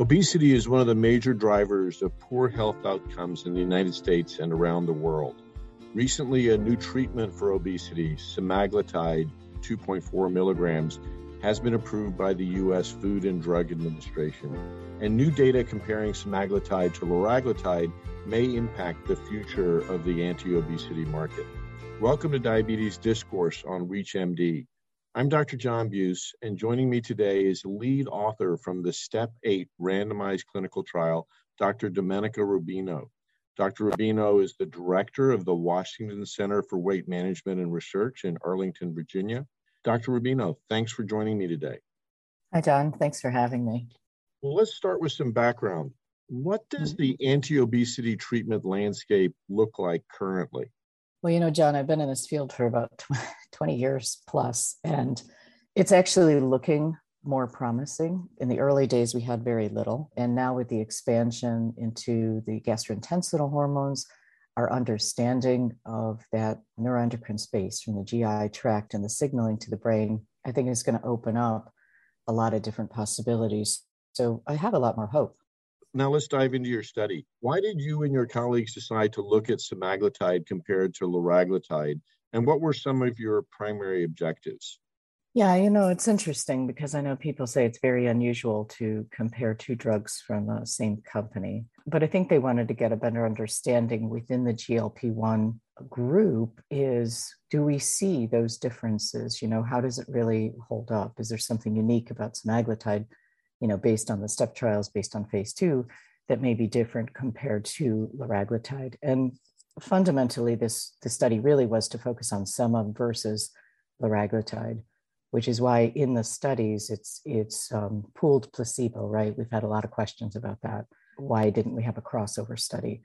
Obesity is one of the major drivers of poor health outcomes in the United States and around the world. Recently, a new treatment for obesity, semaglutide 2.4 milligrams, has been approved by the U.S. Food and Drug Administration, and new data comparing semaglutide to liraglutide may impact the future of the anti-obesity market. Welcome to Diabetes Discourse on ReachMD. I'm Dr. John Buse, and joining me today is lead author from the STEP 8 randomized clinical trial, Dr. Domenica Rubino. Dr. Rubino is the director of the Washington Center for Weight Management and Research in Arlington, Virginia. Dr. Rubino, thanks for joining me today. Hi, John. Thanks for having me. Well, let's start with some background. What does the anti-obesity treatment landscape look like currently? Well, you know, John, I've been in this field for about 20 years plus, and it's actually looking more promising. In the early days, we had very little. And now with the expansion into the gastrointestinal hormones, our understanding of that neuroendocrine space from the GI tract and the signaling to the brain, I think is going to open up a lot of different possibilities. So I have a lot more hope. Now let's dive into your study. Why did you and your colleagues decide to look at semaglutide compared to liraglutide? And what were some of your primary objectives? Yeah, you know, it's interesting because I know people say it's very unusual to compare two drugs from the same company, but I think they wanted to get a better understanding within the GLP-1 group is, do we see those differences? You know, how does it really hold up? Is there something unique about semaglutide, you know, based on the STEP trials, based on phase two, that may be different compared to liraglutide? And fundamentally, the study really was to focus on sema versus liraglutide, which is why in the studies, it's pooled placebo, right? We've had a lot of questions about that. Why didn't we have a crossover study?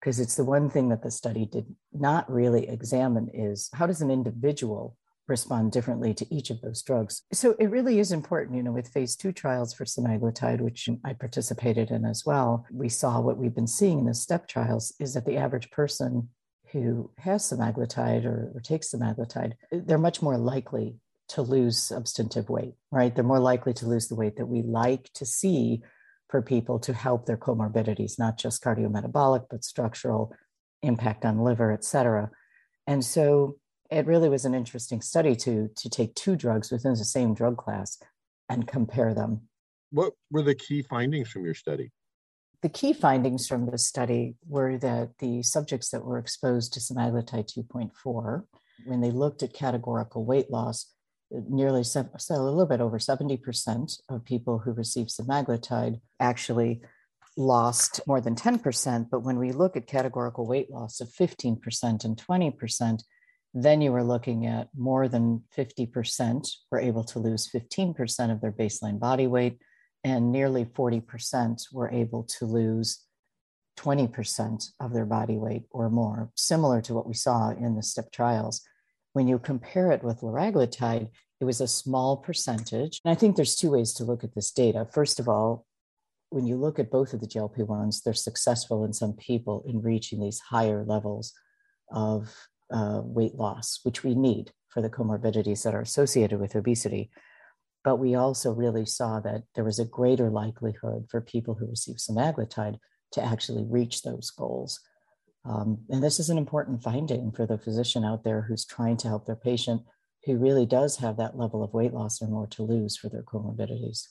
Because it's the one thing that the study did not really examine is how does an individual respond differently to each of those drugs? So it really is important, you know, with phase two trials for semaglutide, which I participated in as well, we saw what we've been seeing in the STEP trials is that the average person who has semaglutide or takes semaglutide, they're much more likely to lose substantive weight, right? They're more likely to lose the weight that we like to see for people to help their comorbidities, not just cardiometabolic, but structural impact on liver, et cetera. And so it really was an interesting study to take two drugs within the same drug class and compare them. What were the key findings from your study? The key findings from the study were that the subjects that were exposed to semaglutide 2.4, when they looked at categorical weight loss, a little bit over 70% of people who received semaglutide actually lost more than 10%. But when we look at categorical weight loss of 15% and 20%, then you were looking at more than 50% were able to lose 15% of their baseline body weight, and nearly 40% were able to lose 20% of their body weight or more, similar to what we saw in the STEP trials. When you compare it with liraglutide, it was a small percentage. And I think there's two ways to look at this data. First of all, when you look at both of the GLP-1s, they're successful in some people in reaching these higher levels of weight loss, which we need for the comorbidities that are associated with obesity. But we also really saw that there was a greater likelihood for people who receive semaglutide to actually reach those goals. And this is an important finding for the physician out there who's trying to help their patient who really does have that level of weight loss or more to lose for their comorbidities.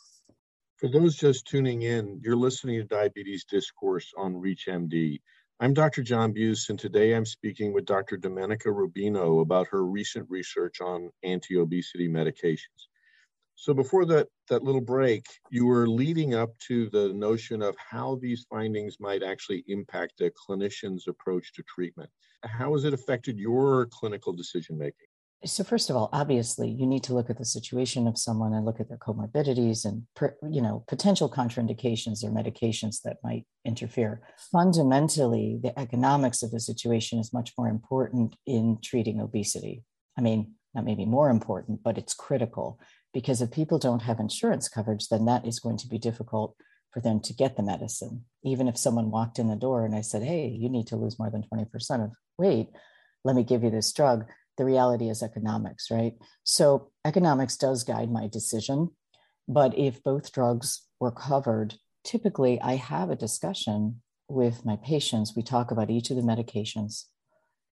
For those just tuning in, you're listening to Diabetes Discourse on ReachMD. I'm Dr. John Buse, and today I'm speaking with Dr. Domenica Rubino about her recent research on anti-obesity medications. So before that little break, you were leading up to the notion of how these findings might actually impact a clinician's approach to treatment. How has it affected your clinical decision-making? So first of all, obviously, you need to look at the situation of someone and look at their comorbidities and, you know, potential contraindications or medications that might interfere. Fundamentally, the economics of the situation is much more important in treating obesity. I mean, not maybe more important, but it's critical. Because if people don't have insurance coverage, then that is going to be difficult for them to get the medicine. Even if someone walked in the door and I said, hey, you need to lose more than 20% of weight, let me give you this drug. The reality is economics, right? So economics does guide my decision. But if both drugs were covered typically I have a discussion with my patients. We talk about each of the medications.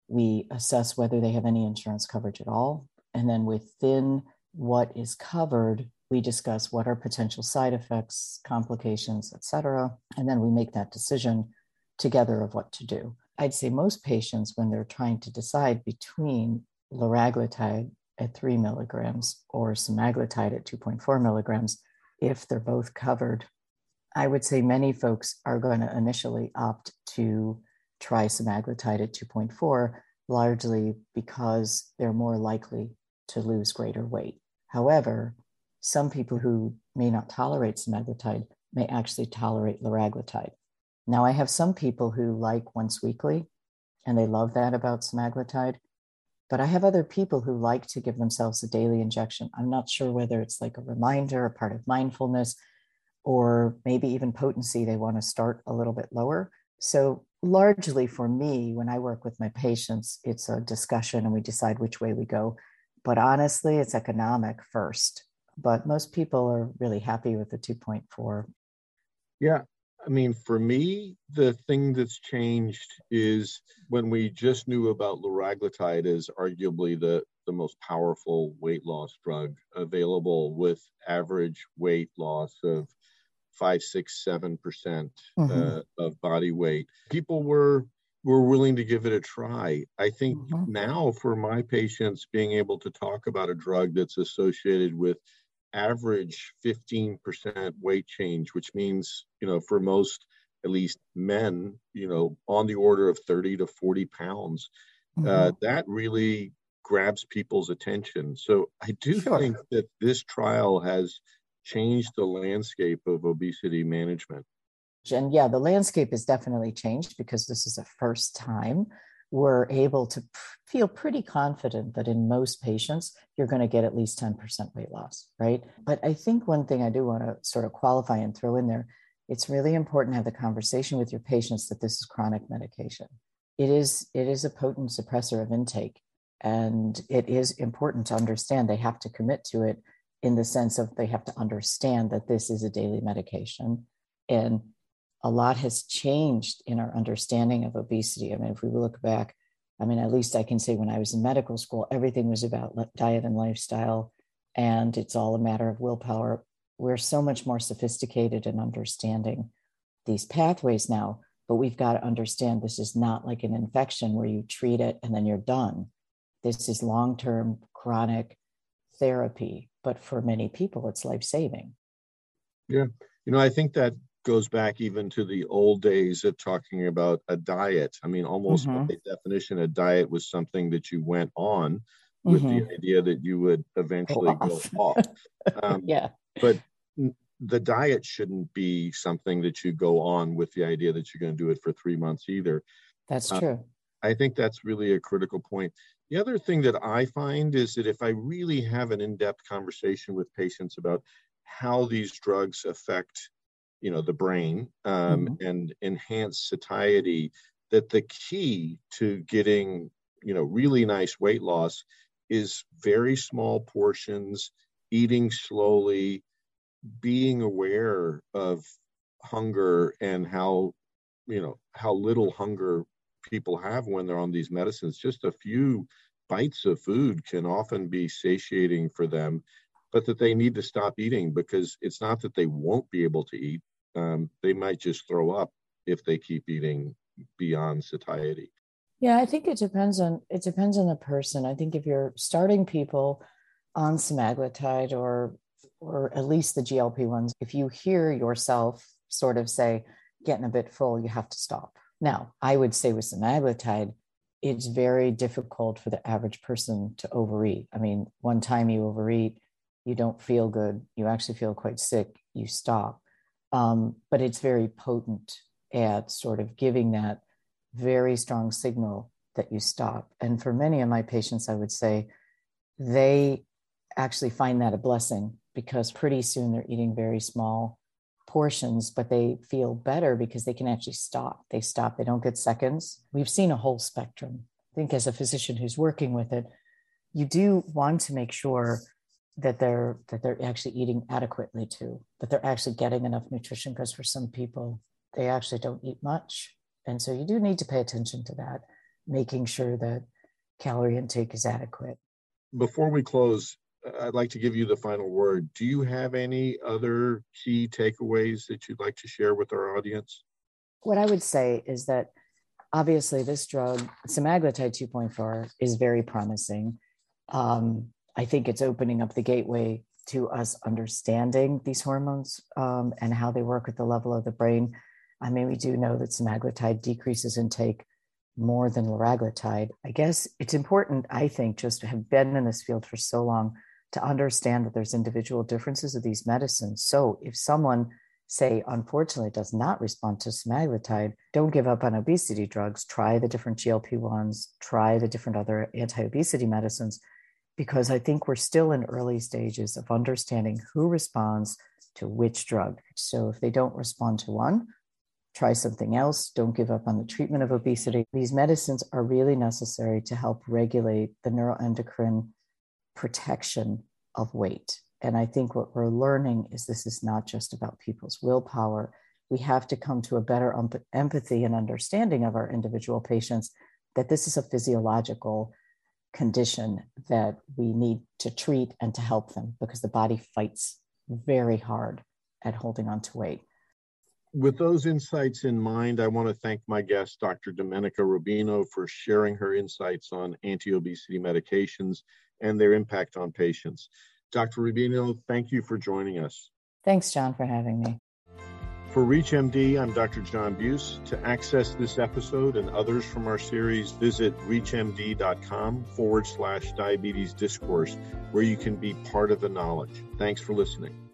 We assess whether they have any insurance coverage at all. And then within what is covered, we discuss what are potential side effects, complications, et cetera. And then we make that decision together of what to do. I'd say most patients, when they're trying to decide between liraglutide at 3 milligrams or semaglutide at 2.4 milligrams, if they're both covered, I would say many folks are going to initially opt to try semaglutide at 2.4, largely because they're more likely to lose greater weight. However, some people who may not tolerate semaglutide may actually tolerate liraglutide. Now, I have some people who like once weekly, and they love that about semaglutide, but I have other people who like to give themselves a daily injection. I'm not sure whether it's like a reminder, a part of mindfulness, or maybe even potency. They want to start a little bit lower. So largely for me, when I work with my patients, it's a discussion and we decide which way we go. But honestly, it's economic first. But most people are really happy with the 2.4. Yeah. I mean, for me, the thing that's changed is when we just knew about liraglutide as arguably the most powerful weight loss drug available, with average weight loss of 5, 6, 7% of body weight. People were willing to give it a try. I think now for my patients, being able to talk about a drug that's associated with average 15% weight change, which means, you know, for most, at least men, you know, on the order of 30 to 40 pounds, that really grabs people's attention. So I do think that this trial has changed the landscape of obesity management. And yeah, the landscape is definitely changed because this is the first time we're able to feel pretty confident that in most patients, you're going to get at least 10% weight loss, right? But I think one thing I do want to sort of qualify and throw in there, it's really important to have the conversation with your patients that this is chronic medication. It is a potent suppressor of intake, and it is important to understand they have to commit to it in the sense of they have to understand that this is a daily medication. And a lot has changed in our understanding of obesity. I mean, if we look back, I mean, at least I can say when I was in medical school, everything was about diet and lifestyle, and it's all a matter of willpower. We're so much more sophisticated in understanding these pathways now, but we've got to understand this is not like an infection where you treat it and then you're done. This is long-term chronic therapy, but for many people, it's life-saving. Yeah. You know, I think that goes back even to the old days of talking about a diet. I mean, almost by definition, a diet was something that you went on with the idea that you would eventually go off. But the diet shouldn't be something that you go on with the idea that you're going to do it for 3 months either. That's true. I think that's really a critical point. The other thing that I find is that if I really have an in-depth conversation with patients about how these drugs affect, you know, the brain and enhance satiety, that the key to getting, you know, really nice weight loss is very small portions, eating slowly, being aware of hunger and how, you know, how little hunger people have when they're on these medicines. Just a few bites of food can often be satiating for them, but that they need to stop eating because it's not that they won't be able to eat. They might just throw up if they keep eating beyond satiety. Yeah, I think it depends on the person. I think if you're starting people on semaglutide or at least the GLP-1s, if you hear yourself sort of say, getting a bit full, you have to stop. Now, I would say with semaglutide, it's very difficult for the average person to overeat. I mean, one time you overeat, you don't feel good. You actually feel quite sick. You stop. But it's very potent at sort of giving that very strong signal that you stop. And for many of my patients, I would say they actually find that a blessing because pretty soon they're eating very small portions, but they feel better because they can actually stop. They stop. They don't get seconds. We've seen a whole spectrum. I think as a physician who's working with it, you do want to make sure that they're actually eating adequately to, that they're actually getting enough nutrition, because for some people, they actually don't eat much. And so you do need to pay attention to that, making sure that calorie intake is adequate. Before we close, I'd like to give you the final word. Do you have any other key takeaways that you'd like to share with our audience? What I would say is that obviously this drug, semaglutide 2.4, is very promising. I think it's opening up the gateway to us understanding these hormones and how they work at the level of the brain. I mean, we do know that semaglutide decreases intake more than liraglutide. I guess it's important, I think, just to have been in this field for so long to understand that there's individual differences of these medicines. So if someone, say, unfortunately does not respond to semaglutide, don't give up on obesity drugs, try the different GLP-1s, try the different other anti-obesity medicines, because I think we're still in early stages of understanding who responds to which drug. So if they don't respond to one, try something else. Don't give up on the treatment of obesity. These medicines are really necessary to help regulate the neuroendocrine protection of weight. And I think what we're learning is this is not just about people's willpower. We have to come to a better empathy and understanding of our individual patients, that this is a physiological condition that we need to treat and to help them, because the body fights very hard at holding on to weight. With those insights in mind, I want to thank my guest, Dr. Domenica Rubino, for sharing her insights on anti-obesity medications and their impact on patients. Dr. Rubino, thank you for joining us. Thanks, John, for having me. For ReachMD, I'm Dr. John Buse. To access this episode and others from our series, visit reachmd.com/diabetes discourse, where you can be part of the knowledge. Thanks for listening.